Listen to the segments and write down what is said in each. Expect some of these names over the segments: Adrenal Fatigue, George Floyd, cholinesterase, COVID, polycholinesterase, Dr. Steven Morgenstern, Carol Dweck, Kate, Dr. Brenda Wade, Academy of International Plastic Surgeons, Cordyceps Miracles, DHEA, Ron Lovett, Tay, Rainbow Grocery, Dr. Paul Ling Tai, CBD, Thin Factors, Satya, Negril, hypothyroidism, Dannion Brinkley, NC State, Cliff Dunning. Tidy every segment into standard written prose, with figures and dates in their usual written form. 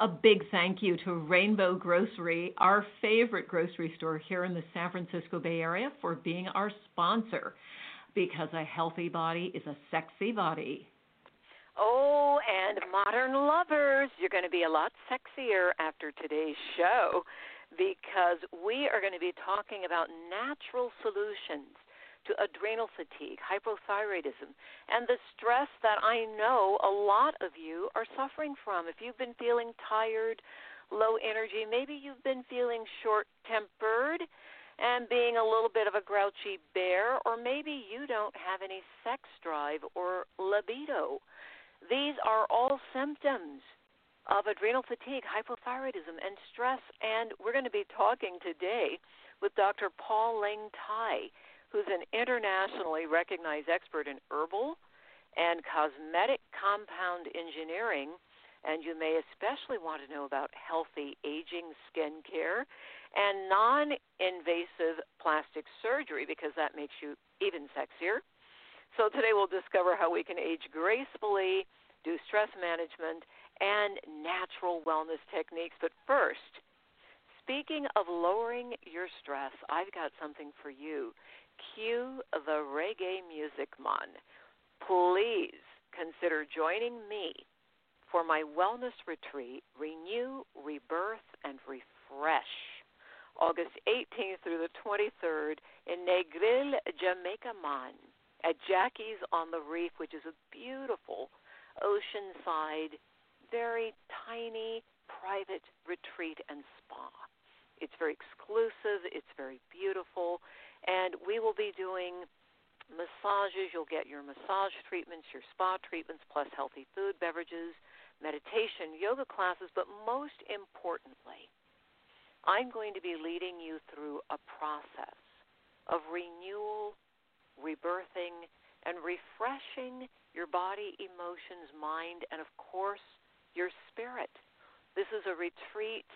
A big thank you to Rainbow Grocery, our favorite grocery store here in the San Francisco Bay Area, for being our sponsor, because a healthy body is a sexy body. Oh, and modern lovers, you're going to be a lot sexier after today's show, because we are going to be talking about natural solutions to adrenal fatigue, hypothyroidism, and the stress that I know a lot of you are suffering from. If you've been feeling tired, low energy, maybe you've been feeling short-tempered and being a little bit of a grouchy bear, or maybe you don't have any sex drive or libido. These are all symptoms of adrenal fatigue, hypothyroidism, and stress, and we're going to be talking today with Dr. Paul Ling Tai, who's an internationally recognized expert in herbal and cosmetic compound engineering, and you may especially want to know about healthy aging skincare and non-invasive plastic surgery, because that makes you even sexier. So today we'll discover how we can age gracefully, do stress management, and natural wellness techniques. But first, speaking of lowering your stress, I've got something for you. Cue the reggae music, man. Please consider joining me for my wellness retreat, Renew, Rebirth, and Refresh, August 18th through the 23rd in Negril, Jamaica, man, at Jackie's on the Reef, which is a beautiful oceanside, very tiny, private retreat and spa. It's very exclusive. It's very beautiful. And we will be doing massages. You'll get your massage treatments, your spa treatments, plus healthy food, beverages, meditation, yoga classes. But most importantly, I'm going to be leading you through a process of renewal, rebirthing, and refreshing your body, emotions, mind, and, of course, your spirit. This is a retreat.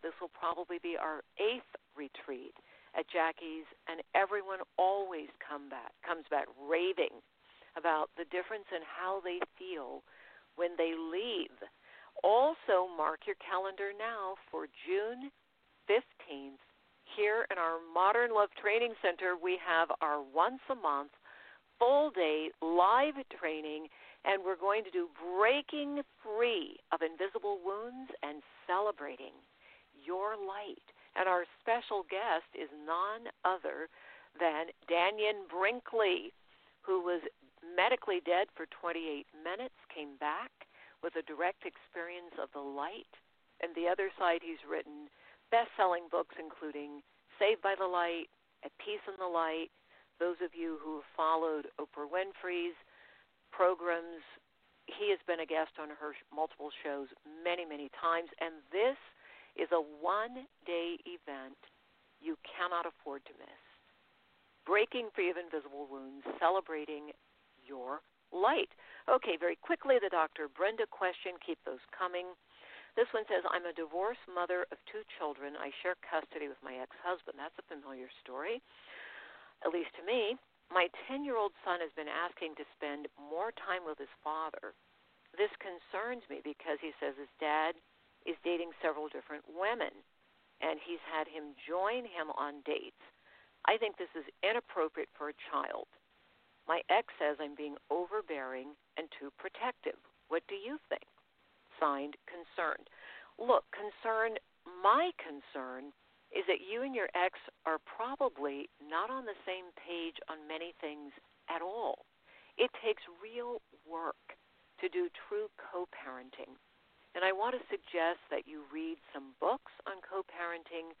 This will probably be our 8th retreat at Jackie's, and everyone always comes back raving about the difference in how they feel when they leave. Also, mark your calendar now for June 15th. Here in our Modern Love Training Center, we have our once-a-month, full-day live training, and we're going to do breaking free of invisible wounds and celebrating your light. And our special guest is none other than Dannion Brinkley, who was medically dead for 28 minutes, came back with a direct experience of the light. And the other side, he's written best-selling books, including Saved by the Light, At Peace in the Light. Those of you who have followed Oprah Winfrey's programs, he has been a guest on her multiple shows many, many times. And this is a one-day event you cannot afford to miss. Breaking free of invisible wounds, celebrating your light. Okay, very quickly, the Dr. Brenda question. Keep those coming. This one says, I'm a divorced mother of 2 children. I share custody with my ex-husband. That's a familiar story, at least to me. My 10-year-old son has been asking to spend more time with his father. This concerns me because he says his dad is dating several different women, and he's had him join him on dates. I think this is inappropriate for a child. My ex says I'm being overbearing and too protective. What do you think? Signed, Concerned. Look, Concerned, my concern is that you and your ex are probably not on the same page on many things at all. It takes real work to do true co-parenting. And I want to suggest that you read some books on co-parenting.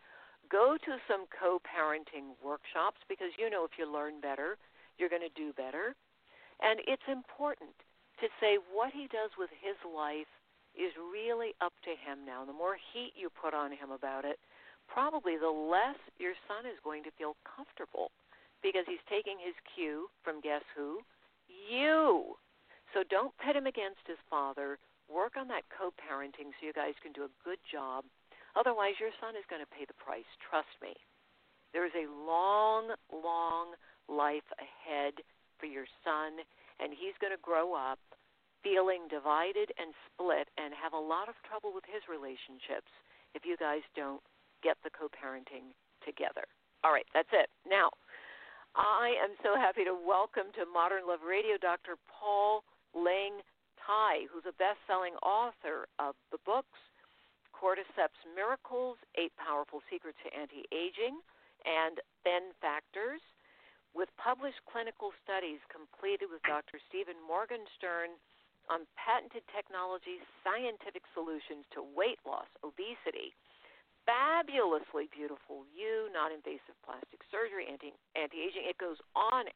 Go to some co-parenting workshops because, you know, if you learn better, you're going to do better. And it's important to say what he does with his life is really up to him now. The more heat you put on him about it, probably the less your son is going to feel comfortable because he's taking his cue from guess who? You. So don't pit him against his father. Work on that co-parenting so you guys can do a good job. Otherwise, your son is going to pay the price. Trust me. There is a long, long life ahead for your son, and he's going to grow up feeling divided and split and have a lot of trouble with his relationships if you guys don't get the co-parenting together. All right, that's it. Now, I am so happy to welcome to Modern Love Radio Dr. Paul Ling Tai, who's a best-selling author of the books Cordyceps Miracles, 8 Powerful Secrets to Anti-Aging, and Thin Factors, with published clinical studies completed with Dr. Steven Morgenstern on patented technology, scientific solutions to weight loss, obesity, fabulously beautiful you, non-invasive plastic surgery, anti-aging. It goes on.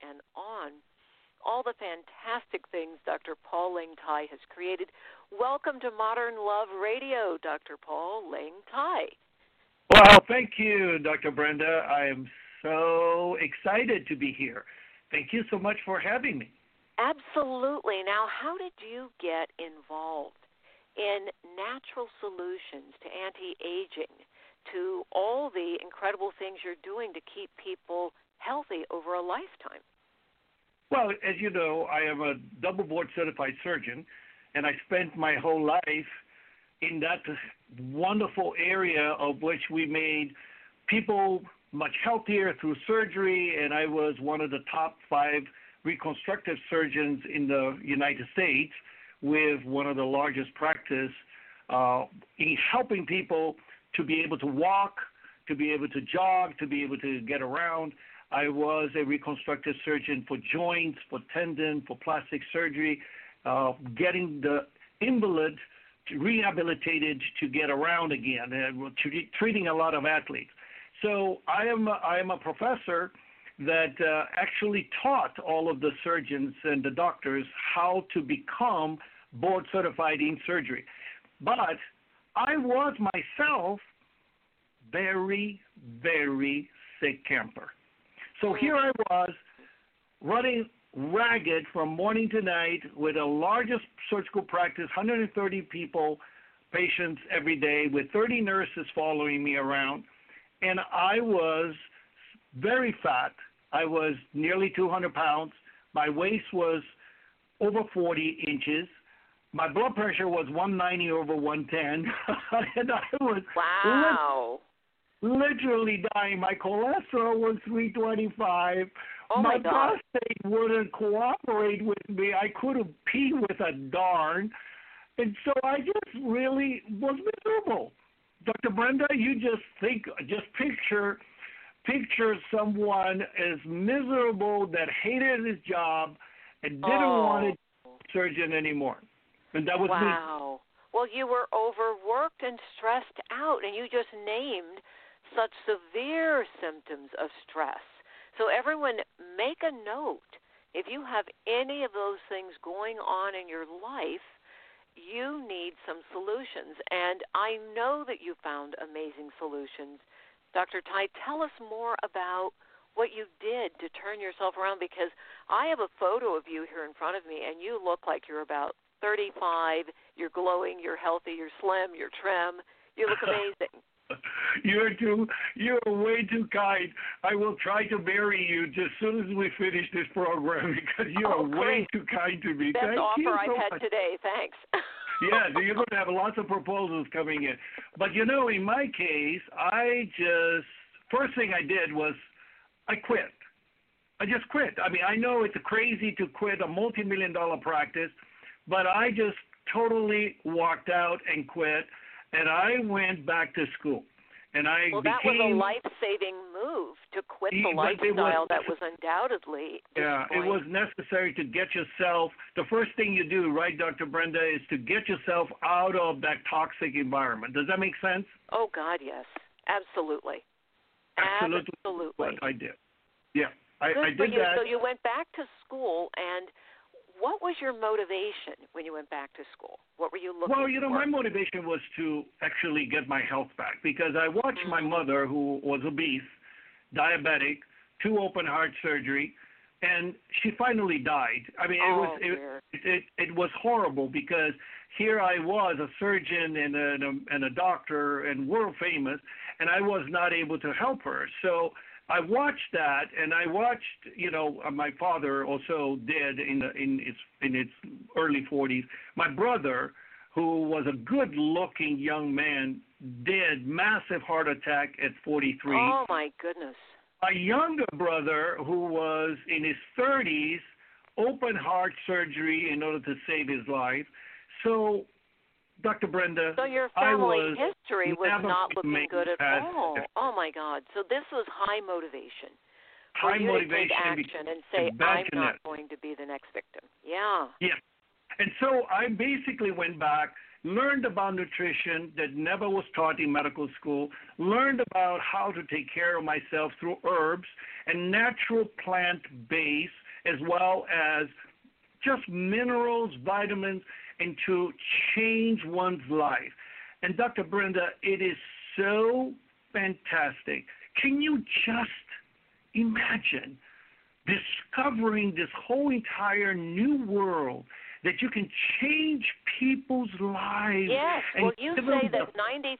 All the fantastic things Dr. Paul Ling Tai has created. Welcome to Modern Love Radio, Dr. Paul Ling Tai. Well, thank you, Dr. Brenda. I am so excited to be here. Thank you so much for having me. Absolutely. Now, how did you get involved in natural solutions to anti-aging, to all the incredible things you're doing to keep people healthy over a lifetime? Well, as you know, I am a double board-certified surgeon, and I spent my whole life in that wonderful area of which we made people much healthier through surgery, and I was one of the top 5 reconstructive surgeons in the United States with one of the largest practice in helping people to be able to walk, to be able to jog, to be able to get around. I was a reconstructive surgeon for joints, for tendon, for plastic surgery, getting the invalid rehabilitated to get around again, and treating a lot of athletes. So I am a professor that actually taught all of the surgeons and the doctors how to become board certified in surgery. But I was myself very, very sick camper. So here I was running ragged from morning to night with the largest surgical practice, 130 patients every day, with 30 nurses following me around. And I was very fat. I was nearly 200 pounds. My waist was over 40 inches. My blood pressure was 190 over 110. And I was wow. Literally dying. My cholesterol was 325. Oh my God. Prostate wouldn't cooperate with me. I couldn't pee with a darn. And so I just really was miserable. Dr. Brenda, you just picture someone as miserable that hated his job and didn't want to be a surgeon anymore. And that was me. Wow. Well, you were overworked and stressed out, and you just named such severe symptoms of stress. So everyone, make a note. If you have any of those things going on in your life, you need some solutions. And I know that you found amazing solutions. Dr. Tai, tell us more about what you did to turn yourself around, because I have a photo of you here in front of me, and you look like you're about 35, you're glowing, you're healthy, you're slim, you're trim. You look amazing. You're way too kind. I will try to marry you just as soon as we finish this program because you are way too kind to me. Best Thank offer you so I've had much. Today. Thanks. Yeah, you're going to have lots of proposals coming in. But, you know, in my case, first thing I did was I quit. I just quit. I mean, I know it's crazy to quit a multi-million-dollar practice, but I just totally walked out and quit. And I went back to school, and that was a life-saving move to quit the lifestyle that was undoubtedly. Yeah, it was necessary to get yourself. The first thing you do, right, Dr. Brenda, is to get yourself out of that toxic environment. Does that make sense? Oh God, yes, absolutely. absolutely, absolutely what I did. Yeah, I did that. So you went back to school, and what was your motivation when you went back to school? What were you looking for? Well, you know, my motivation was to actually get my health back, because I watched my mother, who was obese, diabetic, 2 open-heart surgery, and she finally died. I mean, it was horrible, because here I was, a surgeon and a doctor and world famous, and I was not able to help her. So I watched that, and I watched, you know, my father also did in its early 40s. My brother, who was a good-looking young man, did massive heart attack at 43. Oh, my goodness. My younger brother, who was in his 30s, open heart surgery in order to save his life. So, Dr. Brenda, so your family history was not looking good at all. Oh, my God. So this was high motivation. High motivation. To take action and say, I'm not going to be the next victim. Yeah. Yeah. And so I basically went back, learned about nutrition that never was taught in medical school, learned about how to take care of myself through herbs and natural plant base, as well as just minerals, vitamins, and to change one's life. And Dr. Brenda, it is so fantastic. Can you just imagine discovering this whole entire new world that you can change people's lives? Yes, well, you say that 93%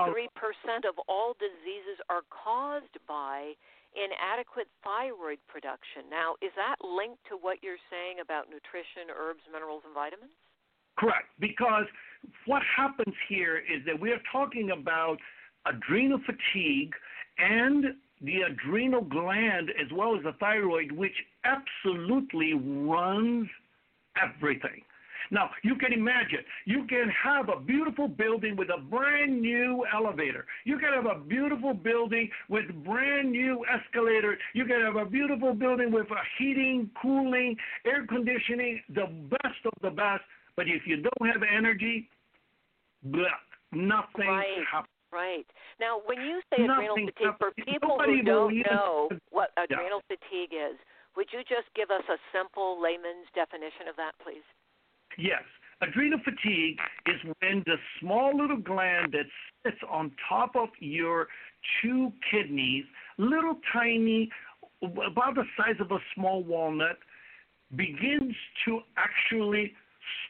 of all diseases are caused by inadequate thyroid production. Now, is that linked to what you're saying about nutrition, herbs, minerals, and vitamins? Correct, because what happens here is that we are talking about adrenal fatigue and the adrenal gland, as well as the thyroid, which absolutely runs everything. Now, you can imagine, you can have a beautiful building with a brand new elevator. You can have a beautiful building with brand new escalator. You can have a beautiful building with heating, cooling, air conditioning, the best of the best. But if you don't have energy, bleh, nothing happens. Right. Now, when you say adrenal fatigue, for people who don't know what adrenal fatigue is, would you just give us a simple layman's definition of that, please? Yes. Adrenal fatigue is when the small little gland that sits on top of your 2 kidneys, little tiny, about the size of a small walnut, begins to actually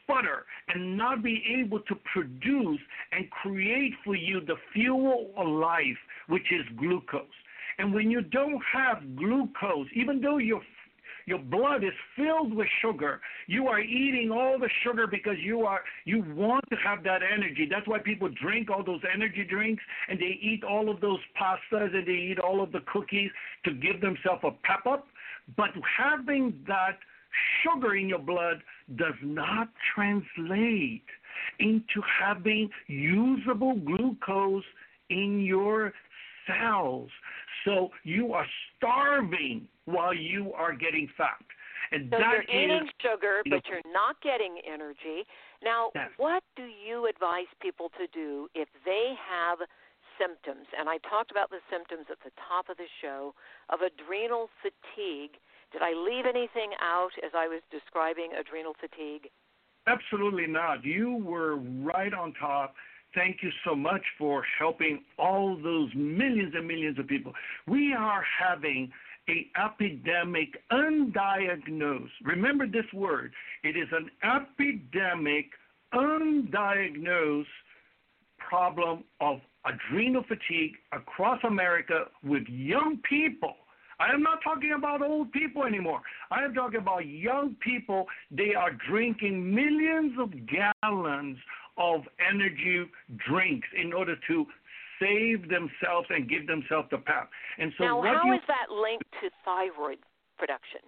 sputter and not be able to produce and create for you the fuel of life, which is glucose. And when you don't have glucose, even though your blood is filled with sugar, you are eating all the sugar because you want to have that energy. That's why people drink all those energy drinks, and they eat all of those pastas, and they eat all of the cookies to give themselves a pep up. But having that sugar in your blood does not translate into having usable glucose in your cells. So you are starving while you are getting fat. And so that you're eating sugar, but you're not getting energy. Now, what do you advise people to do if they have symptoms? And I talked about the symptoms at the top of the show of adrenal fatigue. Did I leave anything out as I was describing adrenal fatigue? Absolutely not. You were right on top. Thank you so much for helping all those millions and millions of people. We are having an epidemic undiagnosed. Remember this word. It is an epidemic undiagnosed problem of adrenal fatigue across America with young people. I am not talking about old people anymore. I am talking about young people. They are drinking millions of gallons of energy drinks in order to save themselves and give themselves the pep. And so now, how is that linked to thyroid production?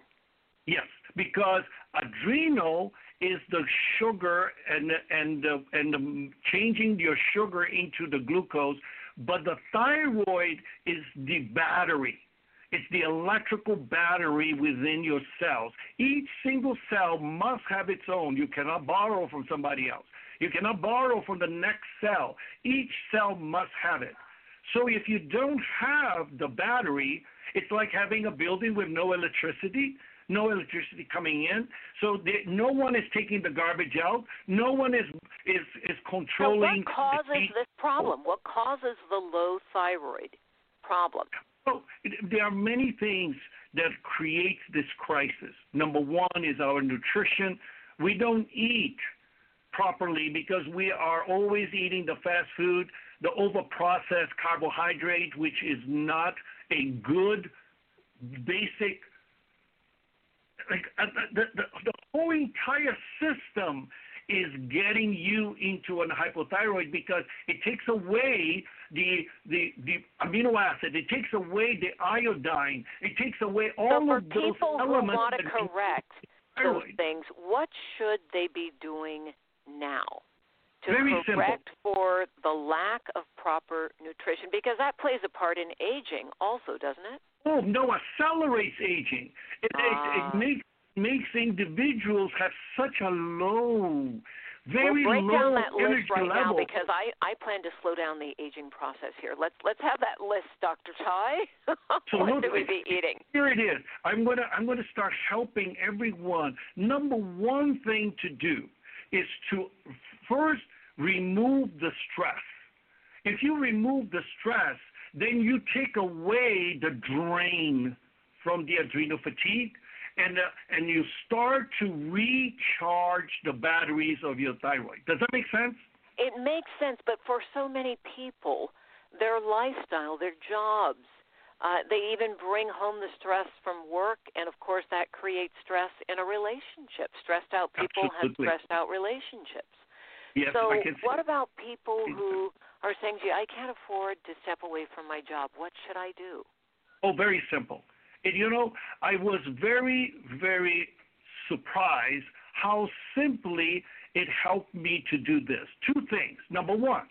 Yes, because adrenal is the sugar and the changing your sugar into the glucose, but the thyroid is the battery. It's the electrical battery within your cells. Each single cell must have its own. You cannot borrow from somebody else. You cannot borrow from the next cell. Each cell must have it. So if you don't have the battery, it's like having a building with no electricity coming in. So no one is taking the garbage out. No one is controlling. So what causes this problem? What causes the low thyroid problem? Well, there are many things that create this crisis. Number one is our nutrition. We don't eat properly because we are always eating the fast food, the overprocessed carbohydrate, which is not a good basic. Like the whole entire system is getting you into a hypothyroid because it takes away the amino acid, it takes away the iodine, it takes away all of those elements. So for people who want to correct those things, what should they be doing now to correct for the lack of proper nutrition? Because that plays a part in aging also, doesn't it? Oh, no, accelerates aging. It makes individuals have such a low, very low energy level. Break down that list right now because I plan to slow down the aging process here. Let's have that list, Dr. Tai. So what should we be eating? Here it is. I'm gonna start helping everyone. Number one thing to do is to first remove the stress. If you remove the stress, then you take away the drain from the adrenal fatigue, and you start to recharge the batteries of your thyroid. Does that make sense? It makes sense, but for so many people, their lifestyle, their jobs, they even bring home the stress from work, and, of course, that creates stress in a relationship. Stressed out people Absolutely. Have stressed out relationships. Yes, so what about people who are saying, gee, I can't afford to step away from my job. What should I do? Oh, very simple. And, you know, I was very, very surprised how simply it helped me to do this. Two things. Number one,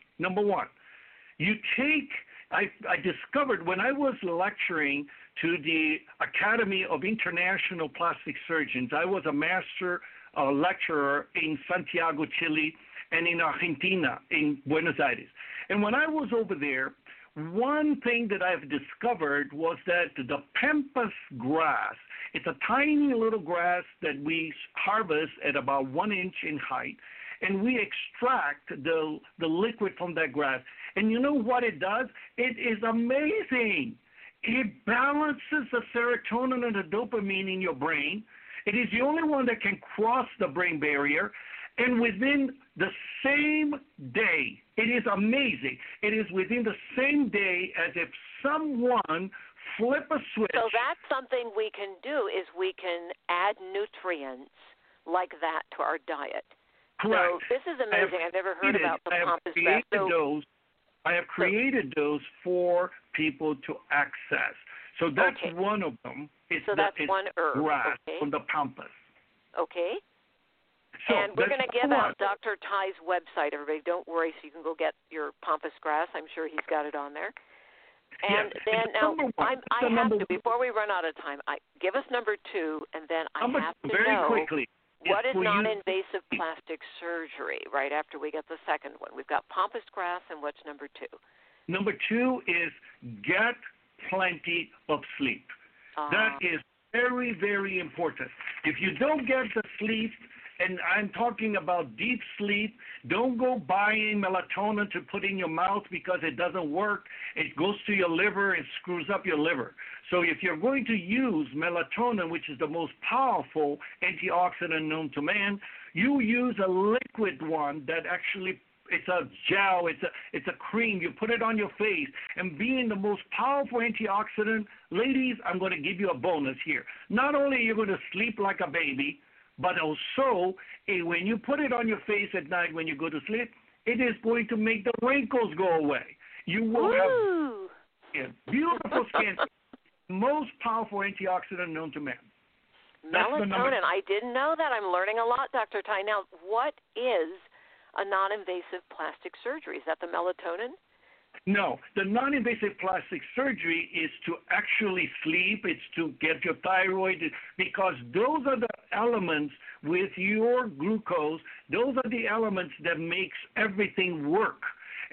you take – I discovered when I was lecturing to the Academy of International Plastic Surgeons, I was a master lecturer in Santiago, Chile, and in Argentina, in Buenos Aires. And when I was over there, one thing that I've discovered was that the pampas grass, it's a tiny little grass that we harvest at about 1 inch in height, and we extract the liquid from that grass. And you know what it does? It is amazing. It balances the serotonin and the dopamine in your brain. It is the only one that can cross the brain barrier. And within the same day, it is amazing. It is within the same day as if someone flip a switch. So that's something we can do is we can add nutrients like that to our diet. Correct. So this is amazing. I've never heard about the pampas grass. I have created those for people to access. So that's one of them. That's one herb. Grass from the pampas. Okay. So and we're going to give out Dr. Tai's website, everybody. Don't worry, so you can go get your pampas grass. I'm sure he's got it on there. And yes. Then before we run out of time, give us number two, and then what is non-invasive plastic surgery right after we get the second one. We've got pampas grass, and what's number two? Number two is get plenty of sleep. That is very, very important. If you don't get the sleep, and I'm talking about deep sleep. Don't go buying melatonin to put in your mouth because it doesn't work. It goes to your liver and screws up your liver. So if you're going to use melatonin, which is the most powerful antioxidant known to man, you use a liquid one that actually it's a gel, it's a cream. You put it on your face. And being the most powerful antioxidant, ladies, I'm going to give you a bonus here. Not only are you going to sleep like a baby, but also, when you put it on your face at night when you go to sleep, it is going to make the wrinkles go away. You will have beautiful skin, most powerful antioxidant known to man. Melatonin. I didn't know that. I'm learning a lot, Dr. Tai. Now, what is a non-invasive plastic surgery? Is that the melatonin? No, the non-invasive plastic surgery is to actually sleep, it's to get your thyroid, because those are the elements with your glucose, those are the elements that makes everything work.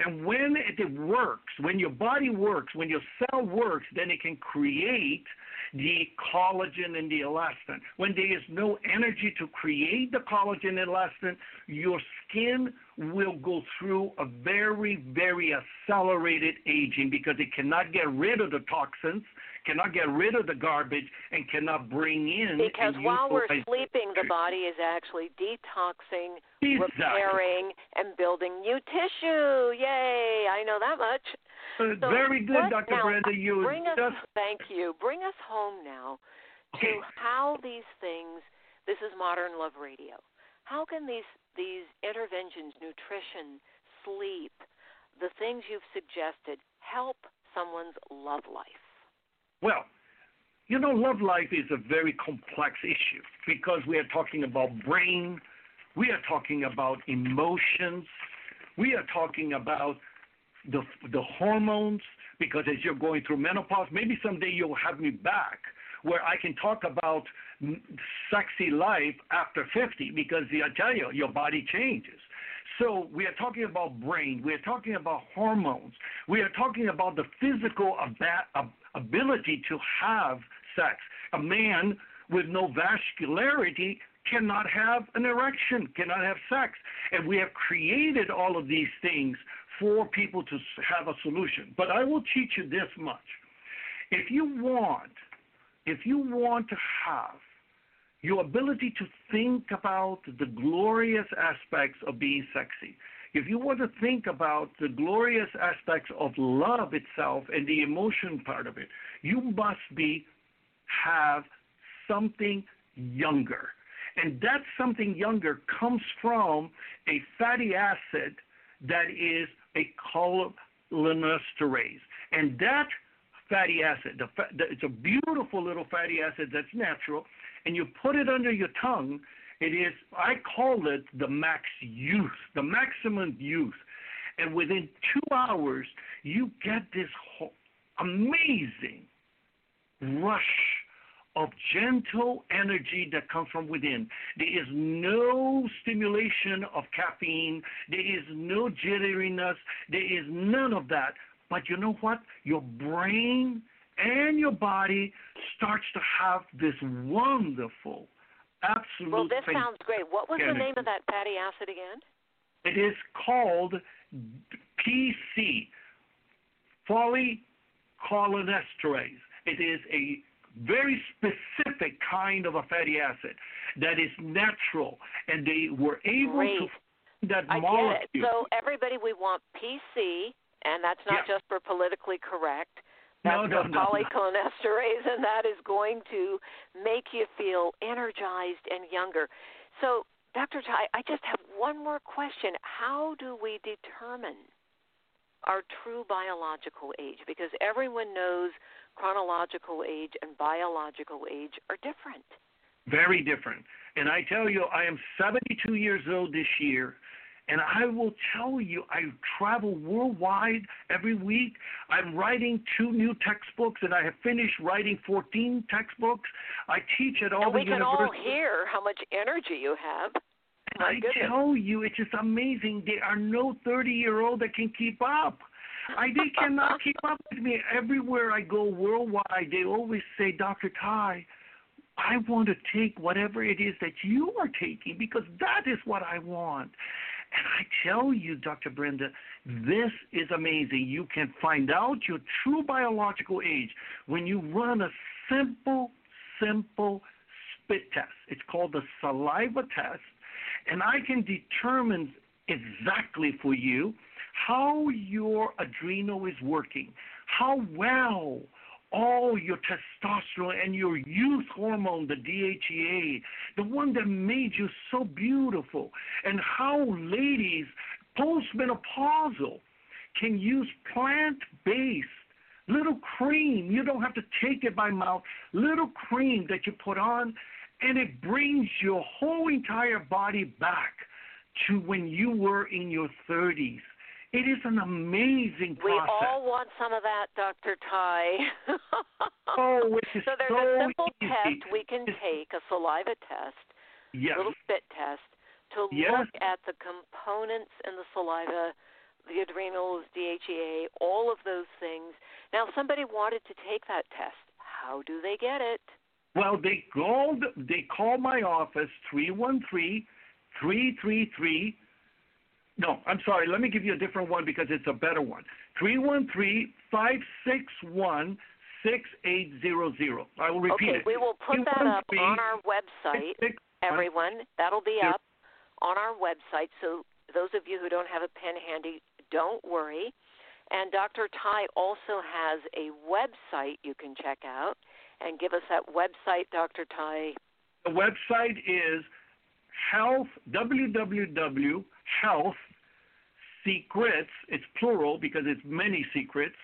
And when it works, when your body works, when your cell works, then it can create the collagen and the elastin. When there is no energy to create the collagen and elastin, your skin will go through a very, very accelerated aging because it cannot get rid of the toxins, cannot get rid of the garbage, and cannot bring in. Because while we're sleeping, the body is actually detoxing, repairing, and building new tissue. Yay! I know that much. So very good, Dr. Brenda. Thank you. Bring us home now to how these things, this is Modern Love Radio, how can these interventions, nutrition, sleep, the things you've suggested, help someone's love life? Well, you know, love life is a very complex issue because we are talking about brain, we are talking about emotions, we are talking about the hormones, because as you're going through menopause, maybe someday you'll have me back where I can talk about sexy life after 50, because I tell you, your body changes. So we are talking about brain, we are talking about hormones, we are talking about the physical ability to have sex. A man with no vascularity cannot have an erection, cannot have sex. And we have created all of these things for people to have a solution. But I will teach you this much. If you want to have your ability to think about the glorious aspects of being sexy, if you want to think about the glorious aspects of love itself and the emotion part of it, you must have something younger. And that something younger comes from a fatty acid that is a cholinesterase. And that fatty acid, it's a beautiful little fatty acid that's natural, and you put it under your tongue. It is, I call it the max use, the maximum use. And within 2 hours, you get this whole amazing rush of gentle energy that comes from within. There is no stimulation of caffeine. There is no jitteriness. There is none of that. But you know what? Your brain and your body starts to have this wonderful, absolute... Well, this sounds great. What was the name of that fatty acid again? It is called PC, polycholinesterase. It is a very specific kind of a fatty acid that is natural, and they were able to find that molecule. I get it. So everybody, we want PC, and that's not just for politically correct. That's the polycholinesterase, and that is going to make you feel energized and younger. So, Dr. Tai, I just have one more question. How do we determine our true biological age? Because everyone knows chronological age and biological age are different. Very different. And I tell you, I am 72 years old this year. And I will tell you, I travel worldwide every week. I'm writing 2 new textbooks, and I have finished writing 14 textbooks. I teach at all the universities. And we can all hear how much energy you have. My goodness. Tell you, it's just amazing. There are no 30-year-old that can keep up. They cannot keep up with me. Everywhere I go worldwide, they always say, Dr. Tai, I want to take whatever it is that you are taking because that is what I want. And I tell you, Dr. Brenda, this is amazing. You can find out your true biological age when you run a simple spit test. It's called the saliva test. And I can determine exactly for you how your adrenal is working, how well all your testosterone and your youth hormone, the DHEA, the one that made you so beautiful, and how ladies postmenopausal can use plant-based little cream. You don't have to take it by mouth, little cream that you put on, and it brings your whole entire body back to when you were in your 30s. It is an amazing process. We all want some of that, Dr. Tai. So there's a simple test we can take, a saliva test, a little spit test, to look at the components in the saliva the adrenals, DHEA, all of those things. Now, somebody wanted to take that test. How do they get it? Well, they called my office, 313-333. No, I'm sorry. Let me give you a different one because it's a better one. 313-561-6800. I will repeat it. Okay, we will put that up on our website, everyone. That'll be up on our website. So those of you who don't have a pen handy, don't worry. And Dr. Tai also has a website you can check out. And give us that website, Dr. Tai. The website is www.healthsecrets, it's plural because it's many secrets,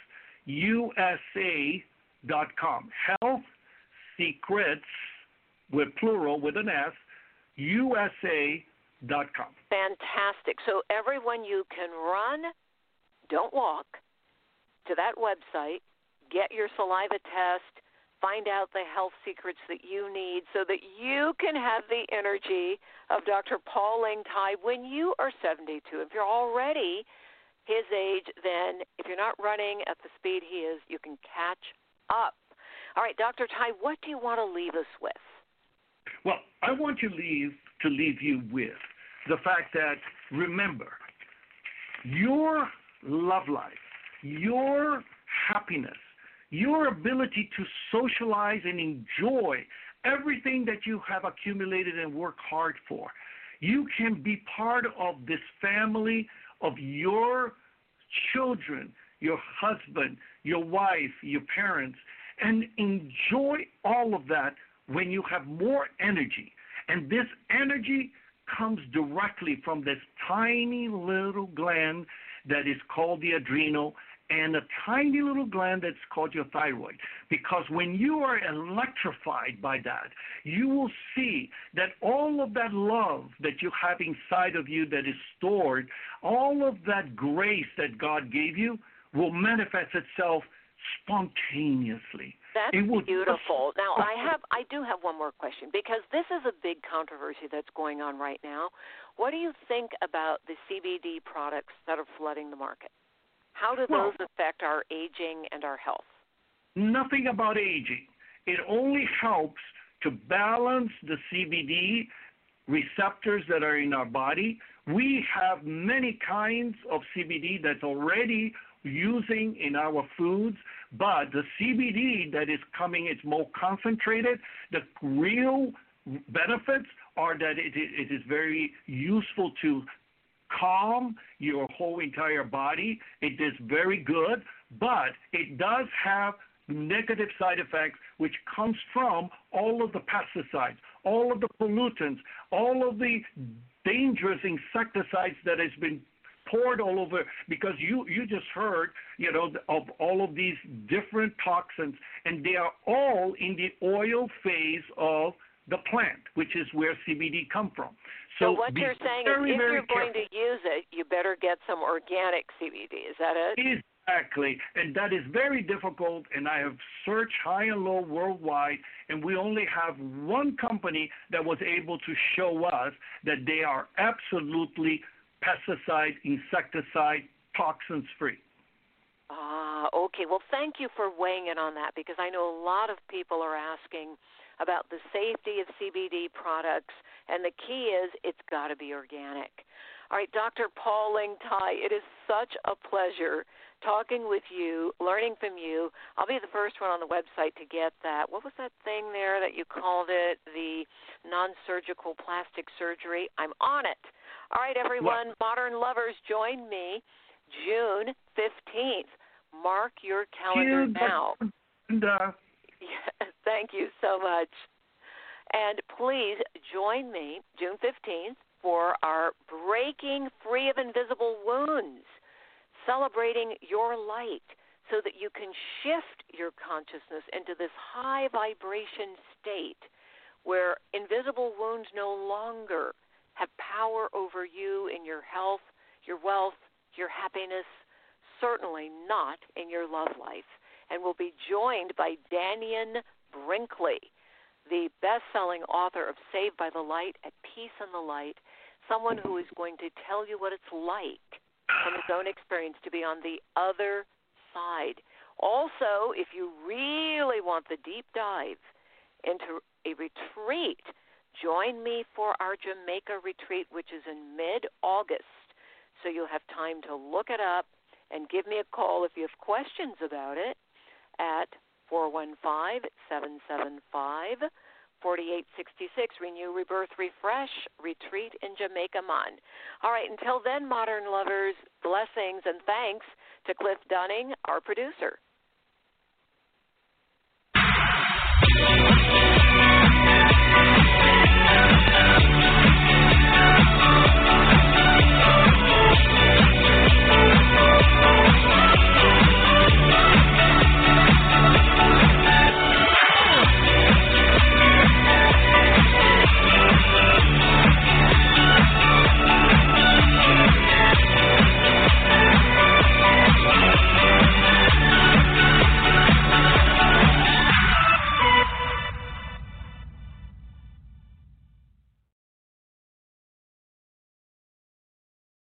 USA.com. Health Secrets, with plural, with an S, USA.com. Fantastic. So everyone, you can run, don't walk, to that website, get your saliva test, find out the health secrets that you need so that you can have the energy of Dr. Paul Ling Tai when you are 72. If you're already his age, then if you're not running at the speed he is, you can catch up. All right, Dr. Tai, what do you want to leave us with? Well, I want to leave you with the fact that, remember, your love life, your happiness, your ability to socialize and enjoy everything that you have accumulated and worked hard for. You can be part of this family of your children, your husband, your wife, your parents, and enjoy all of that when you have more energy. And this energy comes directly from this tiny little gland that is called the adrenal, and a tiny little gland that's called your thyroid. Because when you are electrified by that, you will see that all of that love that you have inside of you that is stored, all of that grace that God gave you will manifest itself spontaneously. That's beautiful. Now, I do have one more question, because this is a big controversy that's going on right now. What do you think about the CBD products that are flooding the market? How do those affect our aging and our health? Nothing about aging. It only helps to balance the CBD receptors that are in our body. We have many kinds of CBD that's already using in our foods, but the CBD that is coming, it's more concentrated. The real benefits are that it is very useful to calm your whole entire body. It is very good, but it does have negative side effects, which comes from all of the pesticides, all of the pollutants, all of the dangerous insecticides that has been poured all over, because you just heard, you know, of all of these different toxins, and they are all in the oil phase of the plant, which is where CBD come from. So what you're saying is if you're going to use it, you better get some organic CBD. Is that it? Exactly. And that is very difficult, and I have searched high and low worldwide, and we only have one company that was able to show us that they are absolutely pesticide, insecticide, toxins free. Okay. Well, thank you for weighing in on that, because I know a lot of people are asking about the safety of CBD products, and the key is it's got to be organic. All right, Dr. Paul Ling Tai, it is such a pleasure talking with you, learning from you. I'll be the first one on the website to get that. What was that thing there that you called it, the non-surgical plastic surgery? I'm on it. All right, everyone, modern lovers, join me June 15th. Mark your calendar now. Yes, thank you so much. And please join me June 15th for our Breaking Free of Invisible Wounds, celebrating your light so that you can shift your consciousness into this high vibration state where invisible wounds no longer have power over you in your health, your wealth, your happiness, certainly not in your love life. And we'll be joined by Dannion Brinkley, the best-selling author of Saved by the Light, At Peace in the Light, someone who is going to tell you what it's like from his own experience to be on the other side. Also, if you really want the deep dive into a retreat, join me for our Jamaica retreat, which is in mid-August. So you'll have time to look it up and give me a call if you have questions about it at 415-775-4866. Renew, Rebirth, Refresh Retreat in Jamaica, Mon. All right, until then, modern lovers, blessings and thanks to Cliff Dunning, our producer.